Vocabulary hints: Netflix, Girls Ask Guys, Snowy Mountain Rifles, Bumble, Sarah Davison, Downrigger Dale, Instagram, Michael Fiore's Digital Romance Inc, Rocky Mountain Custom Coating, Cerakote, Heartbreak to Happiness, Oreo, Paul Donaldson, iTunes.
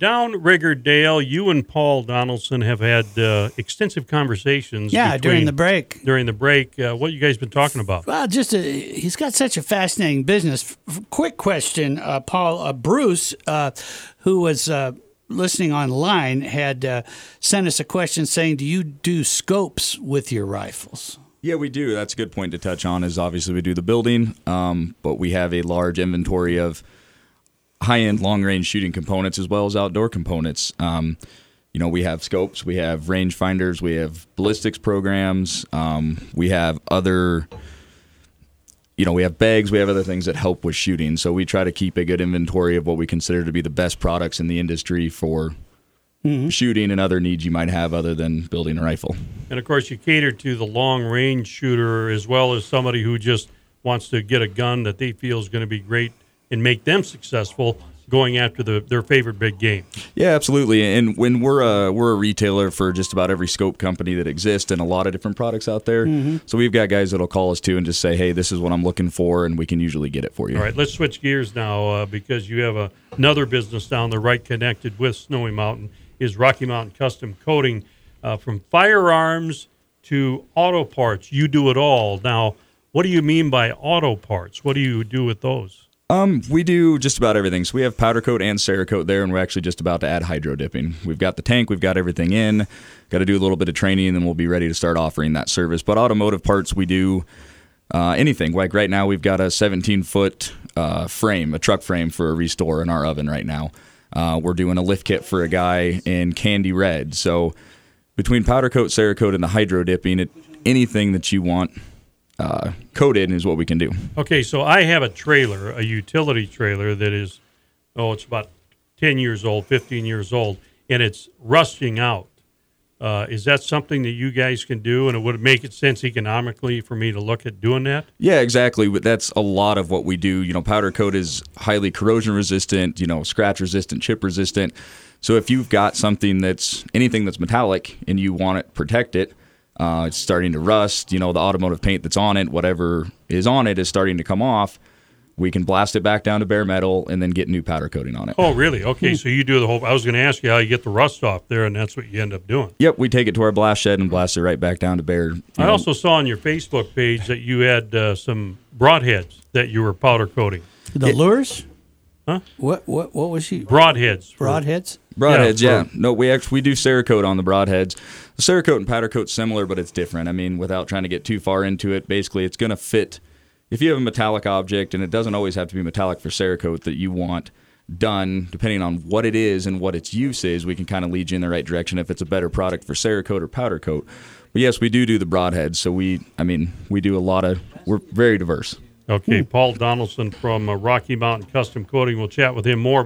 Downrigger Dale, you and Paul Donaldson have had extensive conversations. Yeah, during the break. During the break. What you guys been talking about? Well, just he's got such a fascinating business. Quick question, Paul. Bruce, who was listening online, had sent us a question saying, do you do scopes with your rifles? Yeah, we do. That's a good point to touch on is obviously we do the building, but we have a large inventory of high-end long-range shooting components as well as outdoor components. You know, we have scopes, we have range finders, we have ballistics programs, we have other, you know, we have bags, we have other things that help with shooting. So we try to keep a good inventory of what we consider to be the best products in the industry for shooting and other needs you might have other than building a rifle. And, of course, you cater to the long-range shooter as well as somebody who just wants to get a gun that they feel is going to be great and make them successful going after their favorite big game. Yeah, absolutely. And when we're a retailer for just about every scope company that exists and a lot of different products out there. Mm-hmm. So we've got guys that'll call us too and just say, hey, this is what I'm looking for, and we can usually get it for you. All right, let's switch gears now because you have another business down there right connected with Snowy Mountain is Rocky Mountain Custom Coating. From firearms to auto parts, you do it all. Now, what do you mean by auto parts? What do you do with those? We do just about everything. So we have powder coat and Cerakote there, and we're actually just about to add hydro dipping. We've got the tank, we've got everything in, got to do a little bit of training, and then we'll be ready to start offering that service. But automotive parts, we do anything. Like right now, we've got a 17-foot frame, a truck frame for a restore in our oven right now. We're doing a lift kit for a guy in candy red. So between powder coat, Cerakote, and the hydro dipping, anything that you want coated is what we can do. Okay, so I have a trailer, a utility trailer that is, it's about 10 years old, 15 years old, and it's rusting out. Is that something that you guys can do, and it would make it sense economically for me to look at doing that? Yeah, exactly. That's a lot of what we do. You know, powder coat is highly corrosion resistant, scratch resistant, chip resistant. So if you've got something that's anything that's metallic and you want it, protect it, it's starting to rust, the automotive paint that's on it, whatever is on it is starting to come off. We can blast it back down to bare metal and then get new powder coating on it. Oh, really? Okay, so you do the whole, I was going to ask you how you get the rust off there, and that's what you end up doing. Yep, we take it to our blast shed and blast it right back down to bare. I also saw on your Facebook page that you had some broadheads that you were powder coating. The lures? Huh? What was she? Broadheads. Broadheads? Broadheads, yeah. No, we do Cerakote on the broadheads. The Cerakote and powder coat's similar, but it's different. I mean, without trying to get too far into it, basically it's going to fit. If you have a metallic object, and it doesn't always have to be metallic for Cerakote that you want done, depending on what it is and what its use is, we can kind of lead you in the right direction if it's a better product for Cerakote or powder coat. But yes, we do the broadheads. So we do a lot of, we're very diverse. Okay, Paul Donaldson from Rocky Mountain Custom Coating. We'll chat with him more.